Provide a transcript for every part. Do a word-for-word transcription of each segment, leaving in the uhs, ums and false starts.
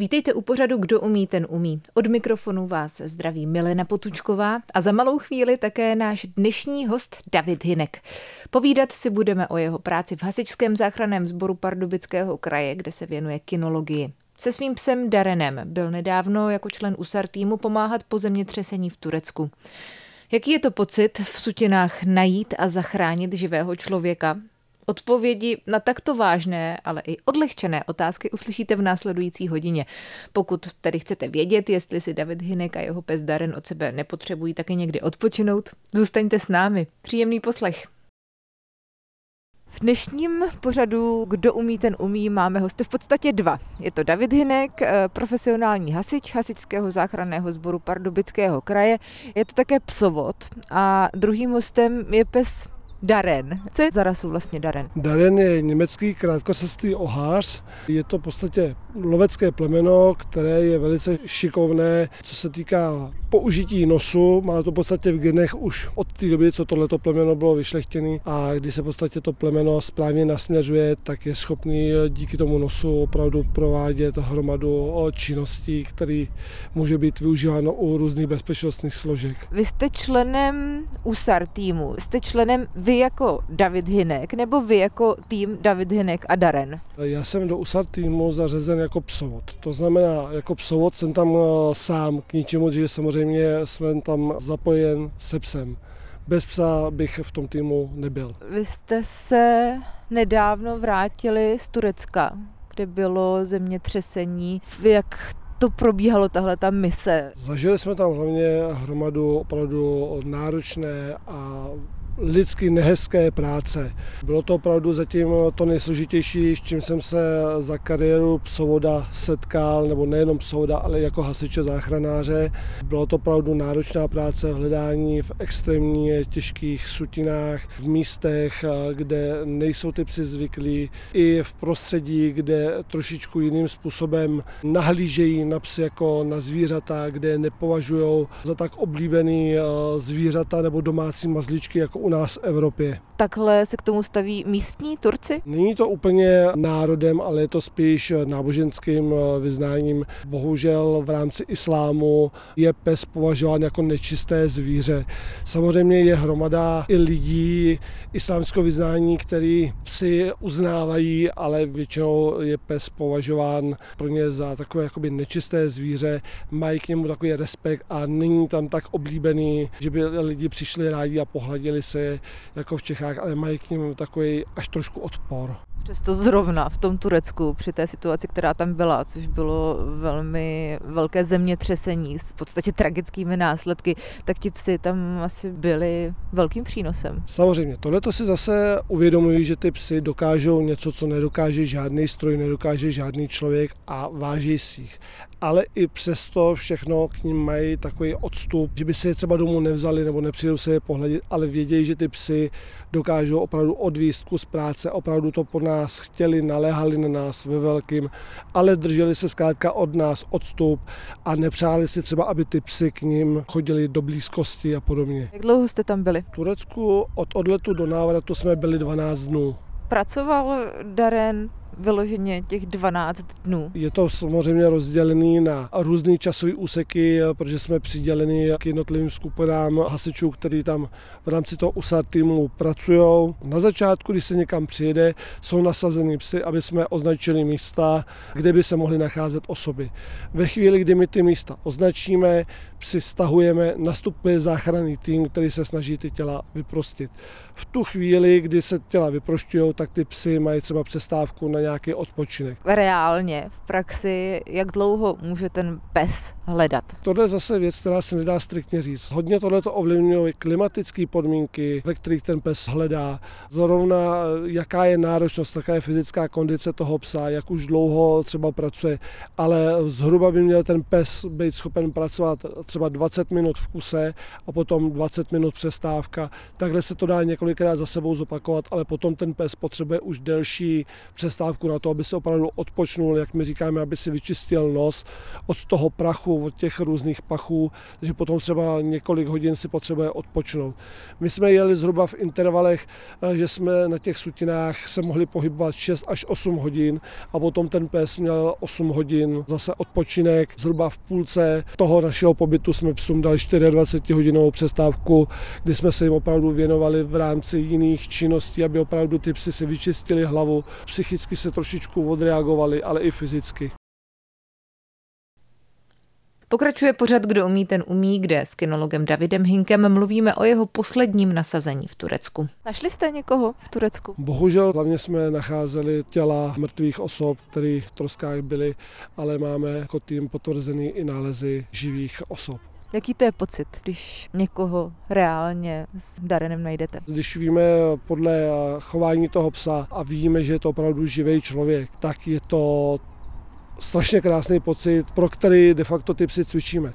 Vítejte u pořadu Kdo umí, ten umí. Od mikrofonu vás zdraví Milena Potučková a za malou chvíli také náš dnešní host David Hynek. Povídat si budeme o jeho práci v Hasičském záchranném sboru Pardubického kraje, kde se věnuje kynologii. Se svým psem Darenem byl nedávno jako člen U S A R týmu pomáhat po zemětřesení v Turecku. Jaký je to pocit v sutinách najít a zachránit živého člověka? Odpovědi na takto vážné, ale i odlehčené otázky uslyšíte v následující hodině. Pokud tedy chcete vědět, jestli si David Hynek a jeho pes Daren od sebe nepotřebují taky někdy odpočinout, zůstaňte s námi. Příjemný poslech. V dnešním pořadu Kdo umí, ten umí máme hosty v podstatě dva. Je to David Hynek, profesionální hasič Hasičského záchranného sboru Pardubického kraje. Je to také psovod a druhým hostem je pes Daren. Co je za rasu vlastně Daren? Daren je německý krátkocestý ohář. Je to v podstatě lovecké plemeno, které je velice šikovné, co se týká použití nosu. Má to v podstatě v genech už od té doby, co tohleto plemeno bylo vyšlechtěné. A když se v podstatě to plemeno správně nasměřuje, tak je schopný díky tomu nosu opravdu provádět hromadu činností, které může být využíváno u různých bezpečnostních složek. Vy jste členem U S A R týmu, jste členem vy jako David Hynek, nebo vy jako tým David Hynek a Daren? Já jsem do U S A R týmu zařazen jako psovod. To znamená, jako psovod jsem tam sám k ničemu, že samozřejmě jsem tam zapojen se psem. Bez psa bych v tom týmu nebyl. Vy jste se nedávno vrátili z Turecka, kde bylo zemětřesení. Jak to probíhalo, tahle ta mise? Zažili jsme tam hlavně hromadu opravdu náročné a lidsky nehezké práce. Bylo to opravdu zatím to nejsložitější, s čím jsem se za kariéru psovoda setkal, nebo nejenom psovoda, ale jako hasiče záchranáře. Bylo to opravdu náročná práce v hledání v extrémně těžkých sutinách, v místech, kde nejsou ty psi zvyklí, i v prostředí, kde trošičku jiným způsobem nahlížejí na psy jako na zvířata, kde nepovažují za tak oblíbený zvířata nebo domácí mazlíčky jako u nás v Evropě. Takhle se k tomu staví místní Turci? Není to úplně národem, ale je to spíš náboženským vyznáním. Bohužel v rámci islámu je pes považován jako nečisté zvíře. Samozřejmě je hromada i lidí islámského vyznání, který psy uznávají, ale většinou je pes považován pro ně za takové jakoby nečisté zvíře. Mají k němu takový respekt a není tam tak oblíbený, že by lidi přišli rádi a pohladili se jako v Čechách, ale mají k němu takový až trošku odpor. Přesto zrovna v tom Turecku, při té situaci, která tam byla, což bylo velmi velké zemětřesení s v podstatě tragickými následky, tak ti psi tam asi byli velkým přínosem. Samozřejmě, tohleto si zase uvědomují, že ty psi dokážou něco, co nedokáže žádný stroj, nedokáže žádný člověk a váží si jich. Ale i přesto všechno k nim mají takový odstup, že by si je třeba domů nevzali nebo nepřijdou se je pohledit, ale vědějí, že ty psy dokážou opravdu odvíst kus práce, opravdu to po nás chtěli, naléhali na nás ve velkým, ale drželi se zkrátka od nás odstup a nepřáli si třeba, aby ty psy k ním chodili do blízkosti a podobně. Jak dlouho jste tam byli? V Turecku od odletu do návratu jsme byli dvanáct dnů. Pracoval Daren vyloženě těch dvanáct dnů. Je to samozřejmě rozdělený na různé časové úseky, protože jsme přiděleni k jednotlivým skupinám hasičů, kteří tam v rámci toho U S A R týmu pracují. Na začátku, když se někam přijede, jsou nasazeny psy, aby jsme označili místa, kde by se mohly nacházet osoby. Ve chvíli, kdy my ty místa označíme, psy stahujeme, nastupuje záchranný tým, který se snaží ty těla vyprostit. V tu chvíli, kdy se těla vyprošťují, tak ty psy mají třeba přestávku na nějaký odpočinek. Reálně, v praxi, jak dlouho může ten pes hledat? Tohle je zase věc, která se nedá striktně říct. Hodně tohle to ovlivňuje klimatické podmínky, ve kterých ten pes hledá. Zrovna jaká je náročnost, jaká je fyzická kondice toho psa, jak už dlouho třeba pracuje, ale zhruba by měl ten pes být schopen pracovat třeba dvacet minut v kuse a potom dvacet minut přestávka. Takhle se to dá několikrát za sebou zopakovat, ale potom ten pes potřebuje už delší přestávku dávku na to, aby se opravdu odpočnul, jak my říkáme, aby si vyčistil nos od toho prachu, od těch různých pachů, takže potom třeba několik hodin si potřebuje odpočnout. My jsme jeli zhruba v intervalech, že jsme na těch sutinách se mohli pohybovat šest až osm hodin a potom ten pes měl osm hodin zase odpočinek. Zhruba v půlce toho našeho pobytu jsme psům dali dvacetčtyřhodinovou přestávku, kdy jsme se jim opravdu věnovali v rámci jiných činností, aby opravdu ty psy si vyčistili hlavu, psychicky se trošičku odreagovali, ale i fyzicky. Pokračuje pořad Kdo umí, ten umí, kde s kynologem Davidem Hynkem mluvíme o jeho posledním nasazení v Turecku. Našli jste někoho v Turecku? Bohužel, hlavně jsme nacházeli těla mrtvých osob, které v troskách byly, ale máme jako tým potvrzený i nálezy živých osob. Jaký to je pocit, když někoho reálně s Darenem najdete? Když víme podle chování toho psa a víme, že je to opravdu živý člověk, tak je to strašně krásný pocit, pro který de facto ty psy cvičíme.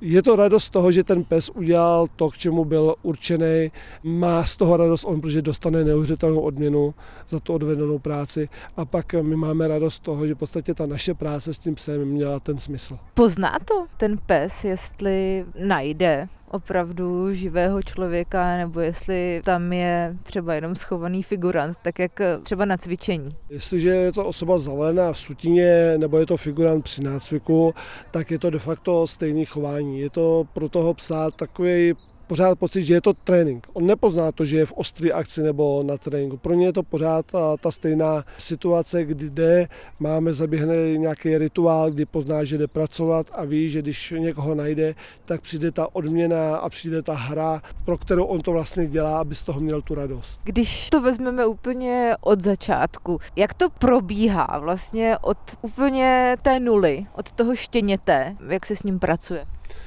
Je to radost z toho, že ten pes udělal to, k čemu byl určený. Má z toho radost on, protože dostane neuvěřitelnou odměnu za tu odvedenou práci. A pak my máme radost z toho, že v podstatě ta naše práce s tím psem měla ten smysl. Pozná to ten pes, jestli najde opravdu živého člověka, nebo jestli tam je třeba jenom schovaný figurant, tak jak třeba na cvičení. Jestliže je to osoba zavalená v sutině, nebo je to figurant při nácviku, tak je to de facto stejné chování. Je to pro toho psa takový pořád pocit, že je to trénink. On nepozná to, že je v ostré akci nebo na tréninku. Pro ně je to pořád ta, ta stejná situace, kdy jde, máme zaběhne nějaký rituál, kdy pozná, že jde pracovat a ví, že když někoho najde, tak přijde ta odměna a přijde ta hra, pro kterou on to vlastně dělá, aby z toho měl tu radost. Když to vezmeme úplně od začátku, jak to probíhá vlastně od úplně té nuly, od toho štěněte, jak se s ním pracuje?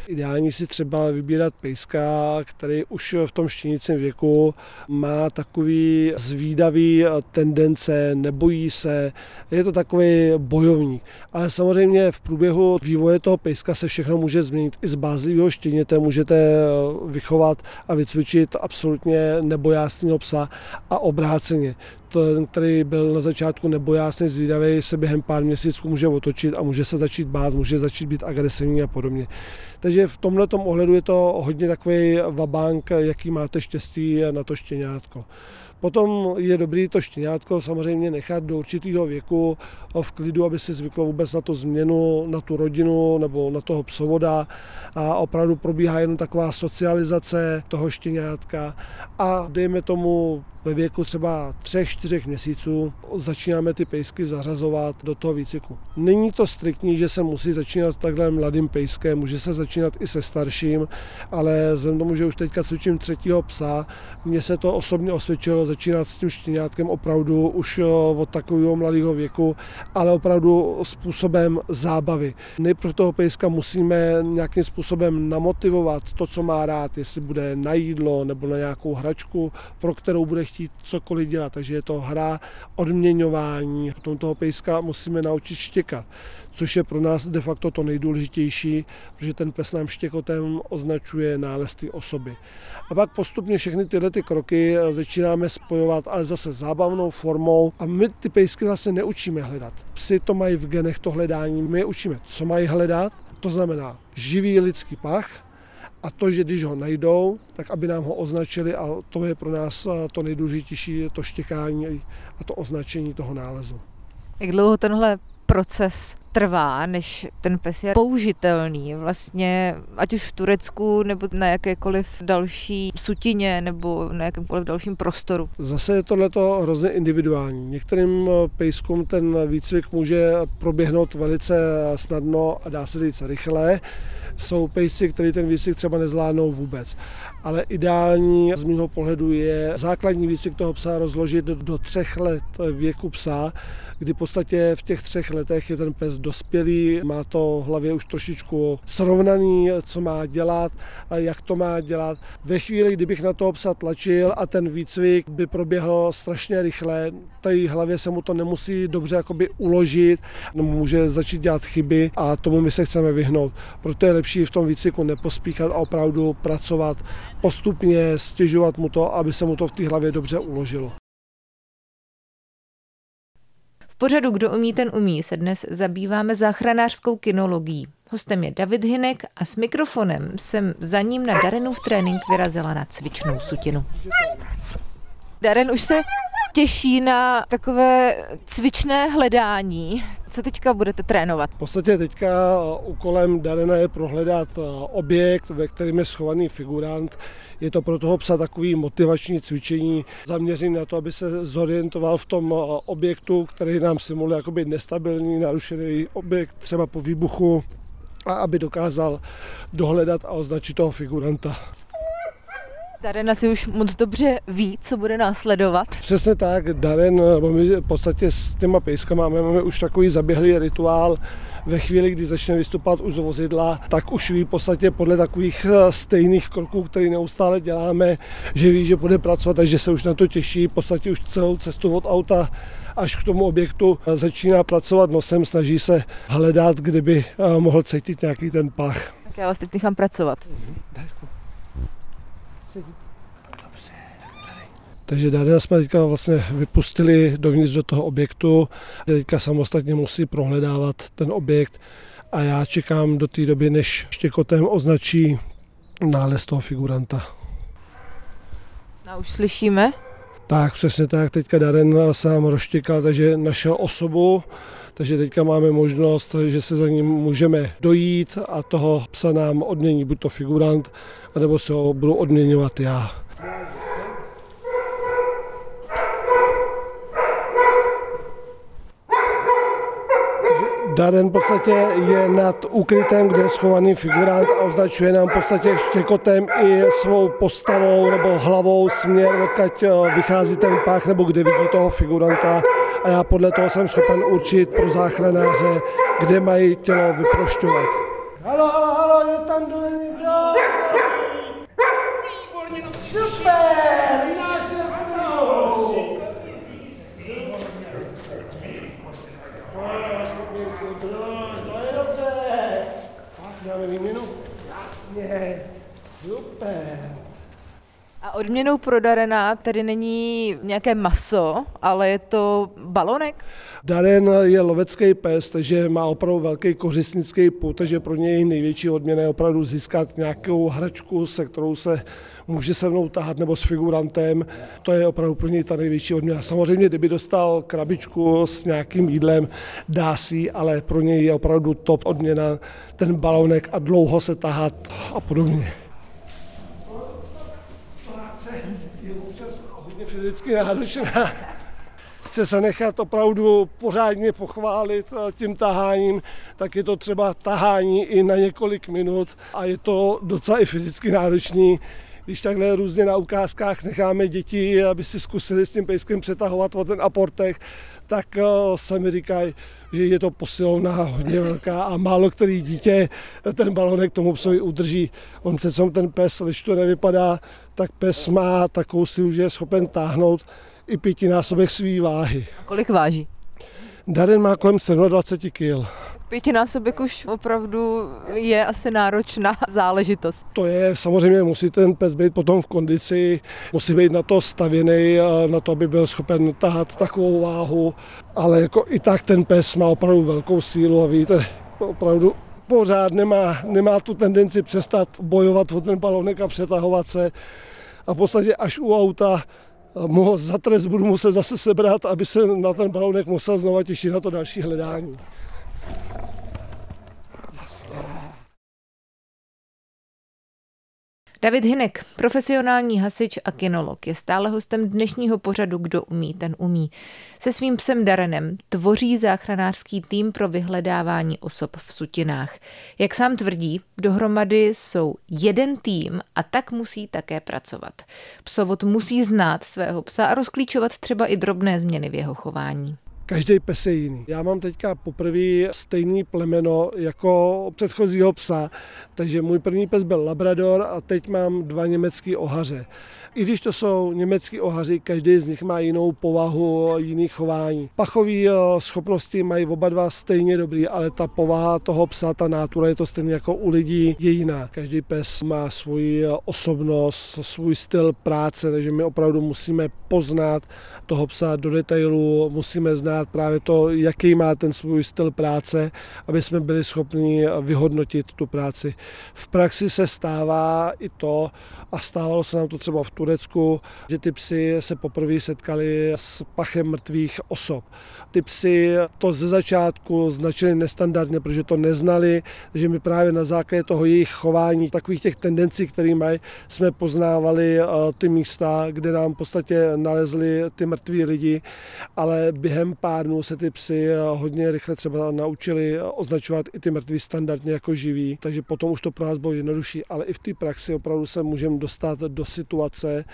Ideální si třeba vybírat pejska, který už v tom štěnicím věku má takový zvídavý tendence, nebojí se, je to takový bojovník. Ale samozřejmě v průběhu vývoje toho pejska se všechno může změnit. I z bázlivého štěněte můžete vychovat a vycvičit absolutně nebojásného psa a obráceně. Ten, který byl na začátku nebojásný, zvídavý, se během pár měsíců může otočit a může se začít bát, může začít být agresivní a podobně. Takže v tomhletom ohledu je to hodně takový vabánk, jaký máte štěstí na to štěňátko. Potom je dobré to štěňátko samozřejmě nechat do určitého věku v klidu, aby si zvyklo vůbec na tu změnu, na tu rodinu nebo na toho psovoda a opravdu probíhá jenom taková socializace toho štěňátka a dejme tomu ve věku třeba tři až čtyři měsíců začínáme ty pejsky zařazovat do toho výcviku. Není to striktní, že se musí začínat s takhle mladým pejskem, může se začínat i se starším, ale vzhledem tomu, že už teďka cvičím třetího psa, mně se to osobně osvědčilo začínat s tím štěňátkem opravdu už od takového mladého věku, ale opravdu způsobem zábavy. Nejprve toho pejska musíme nějakým způsobem namotivovat to, co má rád, jestli bude na jídlo nebo na nějakou hračku, pro kterou bude chtít cokoliv dělat, takže je to hra, odměňování. Potom toho pejska musíme naučit štěkat, což je pro nás de facto to nejdůležitější, protože ten pes nám štěkotem označuje nález té osoby. A pak postupně všechny tyhle ty kroky začínáme spojovat, ale zase zábavnou formou a my ty pejsky vlastně neučíme hledat. Psi to mají v genech, to hledání, my je učíme, co mají hledat, to znamená živý lidský pach, a to, že když ho najdou, tak aby nám ho označili a to je pro nás to nejdůležitější, to štěkání a to označení toho nálezu. Jak dlouho tenhle proces trvá, než ten pes je použitelný vlastně, ať už v Turecku nebo na jakékoliv další sutině nebo na jakémkoliv dalším prostoru? Zase je tohleto hrozně individuální. Některým pejskům ten výcvik může proběhnout velice snadno a dá se říct rychle. Jsou pejsci, který ten výcvik třeba nezvládnou vůbec. Ale ideální z mého pohledu je základní výcvik toho psa rozložit do třech let věku psa, kdy v podstatě v těch třech letech je ten pes dospělý, má to v hlavě už trošičku srovnaný, co má dělat, jak to má dělat. Ve chvíli, kdybych na toho psa tlačil a ten výcvik by proběhl strašně rychle, té hlavě se mu to nemusí dobře jakoby uložit, může začít dělat chyby a tomu my se chceme vyhnout. Proto je lepší v tom výcviku nepospíchat a opravdu pracovat postupně, stěžovat mu to, aby se mu to v té hlavě dobře uložilo. pořadu Kdo umí, ten umí se dnes zabýváme záchranářskou kynologií. Hostem je David Hynek a s mikrofonem jsem za ním na Darenův trénink vyrazila na cvičnou sutinu. Daren už se těší na takové cvičné hledání. Co teďka budete trénovat? V podstatě teďka úkolem Darena je prohledat objekt, ve kterém je schovaný figurant. Je to pro toho psa takový motivační cvičení, zaměřený na to, aby se zorientoval v tom objektu, který nám simuluje jakoby nestabilní, narušený objekt, třeba po výbuchu, a aby dokázal dohledat a označit toho figuranta. Darena si už moc dobře ví, co bude následovat. Přesně tak, Daren, my v podstatě s těma pejskama máme, máme už takový zaběhlý rituál. Ve chvíli, kdy začne vystupovat už z vozidla, tak už ví v podstatě podle takových stejných kroků, které neustále děláme, že ví, že bude pracovat, takže se už na to těší. V podstatě už celou cestu od auta až k tomu objektu začíná pracovat nosem, snaží se hledat, kdyby mohl cítit nějaký ten pach. Tak já vás teď nechám pracovat. Takže Darena jsme teďka vlastně vypustili dovnitř do toho objektu. Teďka samostatně musí prohledávat ten objekt a já čekám do té doby, než štěkotem označí nález toho figuranta. A už slyšíme? Tak, přesně tak. Teďka Daren sám rozštěkal, takže našel osobu. Takže teďka máme možnost, že se za ním můžeme dojít a toho psa nám odmění buď to figurant, anebo se ho budu odměňovat já. Daren v podstatě je nad úkrytem, kde je schovaný figurant a označuje nám v podstatě štěkotem i svou postavou nebo hlavou směr, odkud vychází ten pach nebo kde vidí toho figuranta. A já podle toho jsem schopen určit pro záchranáře, kde mají tělo vyprošťovat. Halo, halo, je tam dole někdo? Výborně, super, naše stranou. To je dobře. Dáme výměnu? Jasně, super. A odměnou pro Darena tedy není nějaké maso, ale je to balonek? Daren je lovecký pes, takže má opravdu velký kořistnický pud, takže pro něj největší odměna je opravdu získat nějakou hračku, se kterou se může se mnou tahat nebo s figurantem. To je opravdu pro něj ta největší odměna. Samozřejmě, kdyby dostal krabičku s nějakým jídlem, dá si, ale pro něj je opravdu top odměna ten balonek a dlouho se tahat a podobně. Je občas hodně fyzicky náročná. Chce se nechat opravdu pořádně pochválit tím taháním, tak je to třeba tahání i na několik minut a je to docela i fyzicky náročný. Když takhle různě na ukázkách necháme děti, aby si zkusili s tím pejskem přetahovat o ten aportech, tak se mi říkají, že je to posilovna hodně velká a málo který dítě ten balonek tomu psovi udrží. On přece ten pes, když to nevypadá, tak pes má takovou silu, že je schopen táhnout i pětinásobek své váhy. A kolik váží? Daren má kolem dvacet sedm kilogramů. Pětinásobek už opravdu je asi náročná záležitost. To je, samozřejmě musí ten pes být potom v kondici, musí být na to stavěný, na to, aby byl schopen tahat takovou váhu, ale jako i tak ten pes má opravdu velkou sílu a víte, opravdu pořád nemá, nemá tu tendenci přestat bojovat o ten balonek a přetahovat se a v podstatě až u auta mu za trest budu muset zase sebrat, aby se na ten balonek musel znova těšit na to další hledání. David Hynek, profesionální hasič a kynolog, je stále hostem dnešního pořadu Kdo umí, ten umí. Se svým psem Darenem tvoří záchranářský tým pro vyhledávání osob v sutinách. Jak sám tvrdí, dohromady jsou jeden tým a tak musí také pracovat. Psovod musí znát svého psa a rozklíčovat třeba i drobné změny v jeho chování. Každý pes je jiný. Já mám teďka poprvé stejný plemeno jako předchozího psa, takže můj první pes byl labrador a teď mám dva německý ohaře. I když to jsou německý ohaři, každý z nich má jinou povahu, jiný chování. Pachové schopnosti mají oba dva stejně dobrý, ale ta povaha toho psa, ta nátura je to stejně jako u lidí, je jiná. Každý pes má svoji osobnost, svůj styl práce, takže my opravdu musíme poznat toho psa do detailu, musíme znát znát právě to, jaký má ten svůj styl práce, aby jsme byli schopni vyhodnotit tu práci. V praxi se stává i to, a stávalo se nám to třeba v Turecku, že ty psi se poprvé setkali s pachem mrtvých osob. Ty psi to ze začátku značili nestandardně, protože to neznali, že my právě na základě toho jejich chování, takových těch tendencí, které mají, jsme poznávali ty místa, kde nám v podstatě nalezli ty mrtví lidi, ale během pár dnů se ty psy hodně rychle třeba naučili označovat i ty mrtví standardně jako živí, takže potom už to pro nás bylo jednodušší, ale i v té praxi opravdu se můžeme dostat do situace,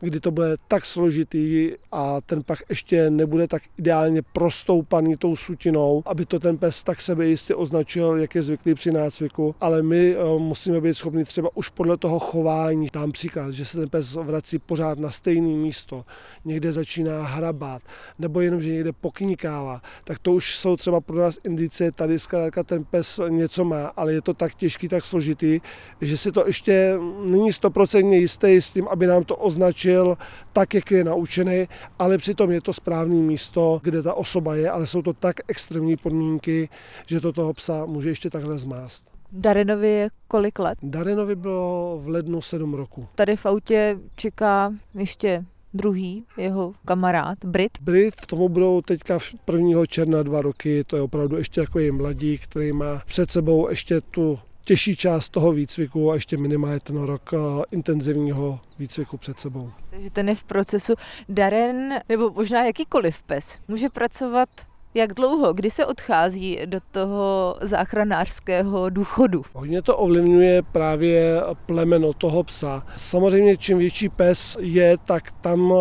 kdy to bude tak složitý a ten pach ještě nebude tak ideálně prostoupaný tou sutinou, aby to ten pes tak sebejistě označil, jak je zvyklý při nácviku, ale my musíme být schopni třeba už podle toho chování, dám příklad, že se ten pes vrací pořád na stejné místo, někde začíná hrabat, nebo jenom, že někde poknikává, tak to už jsou třeba pro nás indicie, tady zkrátka ten pes něco má, ale je to tak těžký, tak složitý, že si to ještě není stoprocentně jistý s tím, aby nám to označil tak, jak je naučený, ale přitom je to správné místo, kde ta osoba je, ale jsou to tak extrémní podmínky, že to toho psa může ještě takhle zmást. Darenovi je kolik let? Darenovi bylo v lednu sedm roku. Tady v autě čeká ještě druhý jeho kamarád, Brit. Brit, tomu budou teďka prvního června dva roky, to je opravdu ještě jako je mladík, který má před sebou ještě tu těžší část toho výcviku a ještě minimálně ten rok intenzivního výcviku před sebou. Takže ten je v procesu. Daren, nebo možná jakýkoliv pes, může pracovat jak dlouho? Kdy se odchází do toho záchranářského důchodu? Hodně to ovlivňuje právě plemeno toho psa. Samozřejmě čím větší pes je, tak tam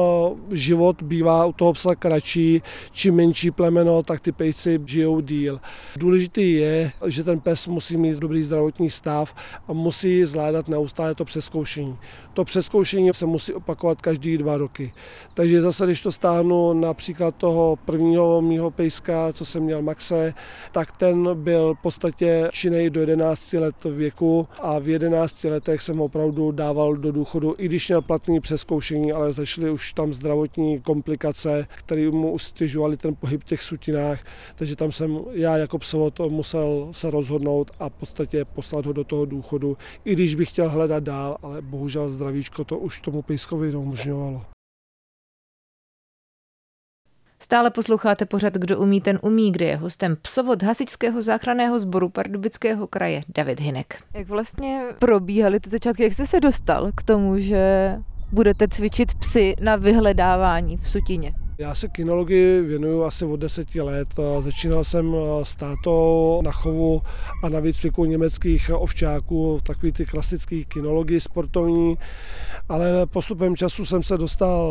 život bývá u toho psa kratší. Čím menší plemeno, tak ty pejci žijou díl. Důležitý je, že ten pes musí mít dobrý zdravotní stav a musí zvládat neustále to přezkoušení. To přezkoušení se musí opakovat každý dva roky. Takže zase, když to stáhnu například toho prvního mýho pejska, co jsem měl Maxe, tak ten byl v podstatě činný do jedenácti let věku a v jedenácti letech jsem opravdu dával do důchodu, i když měl platný přezkoušení, ale začaly už tam zdravotní komplikace, které mu ustěžovaly ten pohyb v těch sutinách, takže tam jsem já jako psovod musel se rozhodnout a v podstatě poslat ho do toho důchodu, i když bych chtěl hledat dál, ale bohužel zdravíčko to už tomu pejskovi neumožňovalo. Stále posloucháte pořad Kdo umí, ten umí, kde je hostem psovod Hasičského záchranného sboru Pardubického kraje David Hynek. Jak vlastně probíhaly ty začátky? Jak jste se dostal k tomu, že budete cvičit psy na vyhledávání v sutině? Já se kynologii věnuju asi od deseti let. Začínal jsem s tátou na chovu a na výcviku německých ovčáků, takový ty klasický kynologii sportovní, ale postupem času jsem se dostal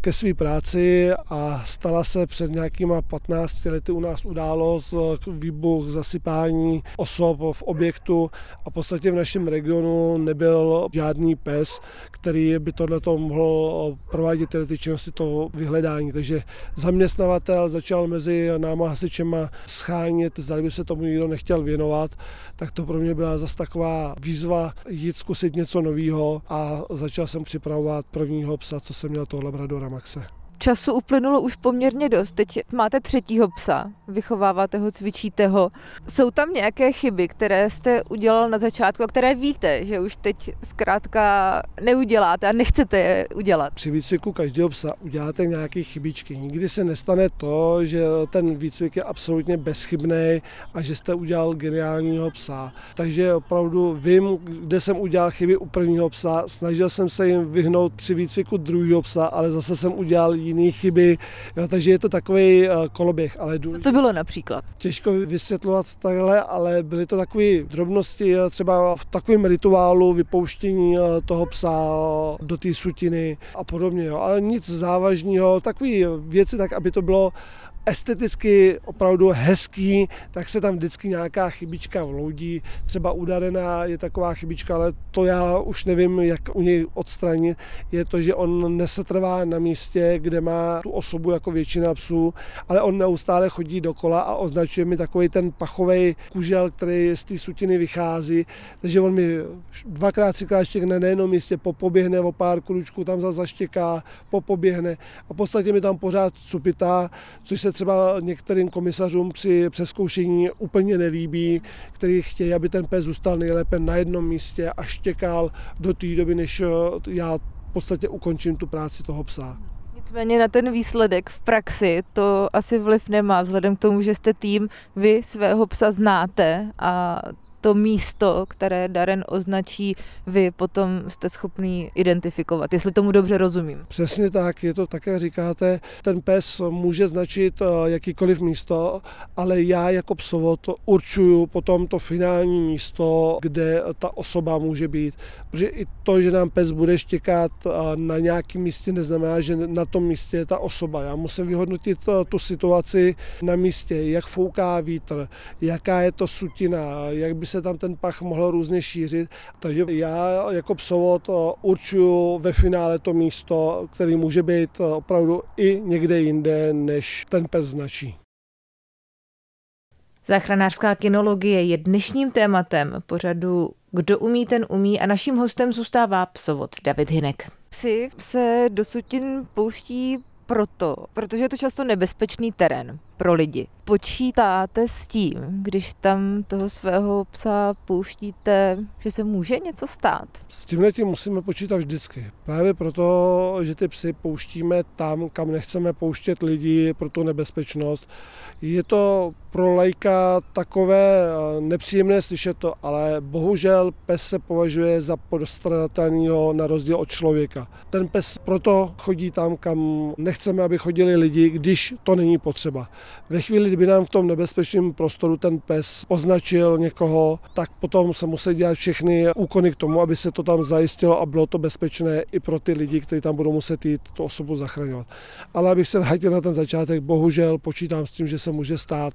ke své práci a stala se před nějakýma patnácti lety u nás událost, výbuch, zasypání osob v objektu a v podstatě v našem regionu nebyl žádný pes, který by tohleto mohl provádět ty činnosti toho vyhledání. Takže zaměstnavatel začal mezi náma hasičema schánět, zda by se tomu nikdo nechtěl věnovat, tak to pro mě byla zase taková výzva jít zkusit něco nového a začal jsem připravovat prvního psa, co jsem měl, toho labradora Maxe. Času uplynulo už poměrně dost, teď máte třetího psa, vychováváte ho, cvičíte ho. Jsou tam nějaké chyby, které jste udělal na začátku a které víte, že už teď zkrátka neuděláte a nechcete je udělat? Při výcviku každého psa uděláte nějaké chybičky. Nikdy se nestane to, že ten výcvik je absolutně bezchybný a že jste udělal geniálního psa. Takže opravdu vím, kde jsem udělal chyby u prvního psa, snažil jsem se jim vyhnout při výcviku druhého psa, ale zase jsem udělal jiné chyby, jo, takže je to takový koloběh. Ale co to bylo například? Těžko vysvětlovat takhle, ale byly to takové drobnosti, třeba v takovém rituálu vypouštění toho psa do té sutiny a podobně, jo. Ale nic závažného, takové věci, tak aby to bylo esteticky opravdu hezký, tak se tam vždycky nějaká chybička vloudí, třeba udarená je taková chybička, ale to já už nevím, jak u něj odstranit, je to, že on nesetrvá na místě, kde má tu osobu jako většina psů, ale on neustále chodí dokola a označuje mi takový ten pachovej kužel, který z té sutiny vychází, takže on mi dvakrát, třikrát štěkne na jednom místě, popoběhne o pár kručků, tam zase zaštěká, popoběhne a v podstatě mi tam pořád cupitá, což se se třeba některým komisařům při přezkoušení úplně nelíbí, který chtějí, aby ten pes zůstal nejlépe na jednom místě a štěkal do té doby, než já v podstatě ukončím tu práci toho psa. Nicméně na ten výsledek v praxi to asi vliv nemá, vzhledem k tomu, že jste tým, vy svého psa znáte a to místo, které Daren označí, vy potom jste schopný identifikovat, jestli tomu dobře rozumím. Přesně tak, je to také říkáte, ten pes může značit jakýkoliv místo, ale já jako psovod určuju potom to finální místo, kde ta osoba může být. Protože i to, že nám pes bude štěkat na nějakém místě, neznamená, že na tom místě je ta osoba. Já musím vyhodnotit tu situaci na místě, jak fouká vítr, jaká je to sutina, jak by se tam ten pach mohl různě šířit, takže já jako psovod určuju ve finále to místo, který může být opravdu i někde jinde, než ten pes značí. Záchranářská kynologie je dnešním tématem pořadu Kdo umí, ten umí a naším hostem zůstává psovod David Hynek. Psi se do sutin pouští proto, protože je to často nebezpečný terén pro lidi. Počítáte s tím, když tam toho svého psa pouštíte, že se může něco stát? S tímhle tím musíme počítat vždycky. Právě proto, že ty psy pouštíme tam, kam nechceme pouštět lidi pro tu nebezpečnost. Je to pro laika takové nepříjemné slyšet to, ale bohužel pes se považuje za postradatelného na rozdíl od člověka. Ten pes proto chodí tam, kam nechceme, aby chodili lidi, když to není potřeba. Ve chvíli, kdyby nám v tom nebezpečném prostoru ten pes označil někoho, tak potom se musí dělat všechny úkony k tomu, aby se to tam zajistilo a bylo to bezpečné i pro ty lidi, kteří tam budou muset jít tu osobu zachraňovat. Ale abych se vrátil na ten začátek, bohužel počítám s tím, že se může stát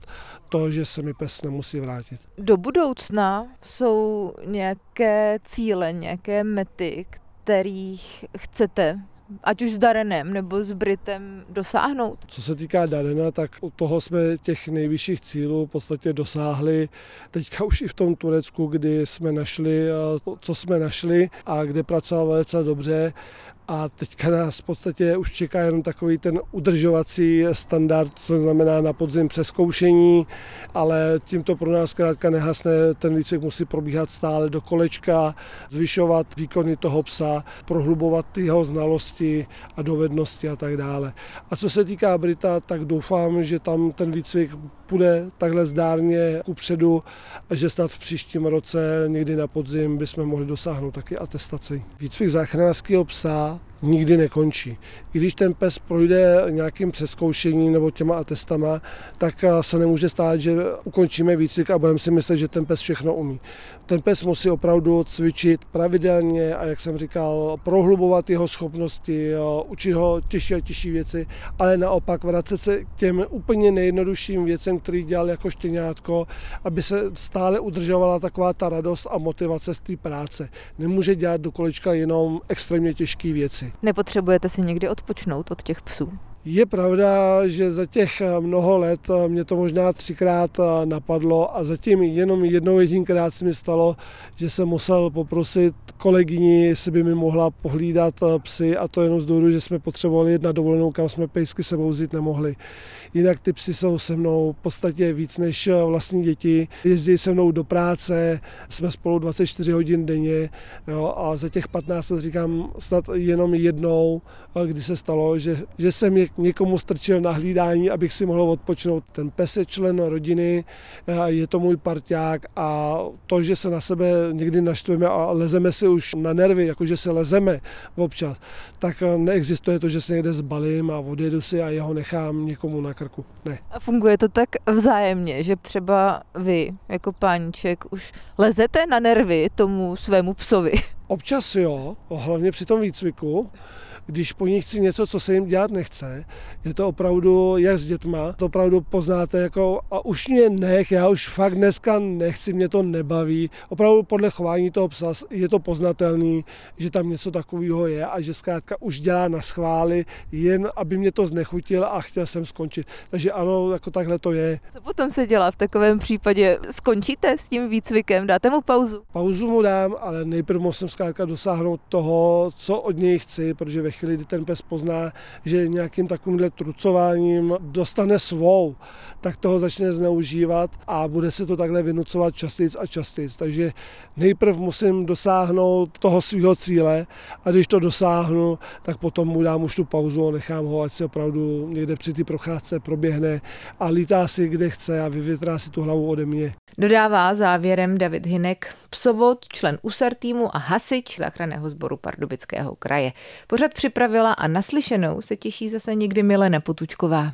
to, že se mi pes nemusí vrátit. Do budoucna jsou nějaké cíle, nějaké mety, kterých chcete, ať už s Darenem nebo s Britem, dosáhnout? Co se týká Darena, tak u toho jsme těch nejvyšších cílů v podstatě dosáhli teďka už i v tom Turecku, kdy jsme našli, co jsme našli a kde pracoval velice dobře. A teďka nás v podstatě už čeká jenom takový ten udržovací standard, co znamená na podzim přezkoušení, ale tímto pro nás zkrátka nehasne, ten výcvik musí probíhat stále do kolečka, zvyšovat výkony toho psa, prohlubovat jeho znalosti a dovednosti a tak dále. A co se týká Brita, tak doufám, že tam ten výcvik půjde takhle zdárně kupředu, že snad v příštím roce někdy na podzim bychom mohli dosáhnout taky atestaci. Výcvik záchranářského psa nikdy nekončí. I když ten pes projde nějakým přezkoušením nebo těma atestama, tak se nemůže stát, že ukončíme výcvik a budeme si myslet, že ten pes všechno umí. Ten pes musí opravdu cvičit pravidelně a jak jsem říkal, prohlubovat jeho schopnosti, učit ho těžší a těžší věci, ale naopak vracet se k těm úplně nejjednodušším věcem, který dělal jako štěňátko, aby se stále udržovala taková ta radost a motivace z té práce. Nemůže dělat do kolečka jenom extrémně těžké věci. Nepotřebujete si někdy odpočnout od těch psů? Je pravda, že za těch mnoho let mě to možná třikrát napadlo a zatím jenom jednou jedinkrát se mi stalo, že jsem musel poprosit kolegyni, jestli by mi mohla pohlídat psy, a to jenom z důvodu, že jsme potřebovali jít na dovolenou, kam jsme pejsky sebou vzít nemohli. Jinak ty psy jsou se mnou v podstatě víc než vlastní děti. Jezdí se mnou do práce, jsme spolu dvacet čtyři hodin denně, jo, a za těch patnáct let říkám snad jenom jednou, kdy se stalo, že, že jsem je někomu strčil na hlídání, abych si mohl odpočinout. Ten pes je člen rodiny, je to můj parťák a to, že se na sebe někdy naštveme a lezeme si už na nervy, jakože se lezeme občas, tak neexistuje to, že se někde zbalím a odjedu si a jeho nechám někomu na krku. Ne. A funguje to tak vzájemně, že třeba vy jako páníček už lezete na nervy tomu svému psovi? Občas jo, hlavně při tom výcviku. Když po nich chci něco, co se jim dělat nechce, je to opravdu jak s dětma, to opravdu poznáte jako a už mě nech, já už fakt dneska nechci, mě to nebaví. Opravdu podle chování toho psa je to poznatelný, že tam něco takového je a že zkrátka už dělá na schvály, jen aby mě to znechutil a chtěl jsem skončit. Takže ano, jako takhle to je. Co potom se dělá v takovém případě? Skončíte s tím výcvikem, dáte mu pauzu? Pauzu mu dám, ale nejprve musím zkrátka dosáhnout toho, co od něj chci, protože ve chvíli, kdy ten pes pozná, že nějakým takovýmhle trucováním dostane svou, tak toho začne zneužívat a bude se to takhle vynucovat častěji a častěji. Takže nejprv musím dosáhnout toho svého cíle a když to dosáhnu, tak potom mu dám už tu pauzu a nechám ho, ať se opravdu někde při té procházce proběhne a lítá si kde chce a vyvětrá si tu hlavu ode mě. Dodává závěrem David Hynek, psovod, člen U S A R týmu a hasič záchranného sboru Pardubického kraje. Pořad připravila a naslyšenou se těší zase někdy Milena Potučková.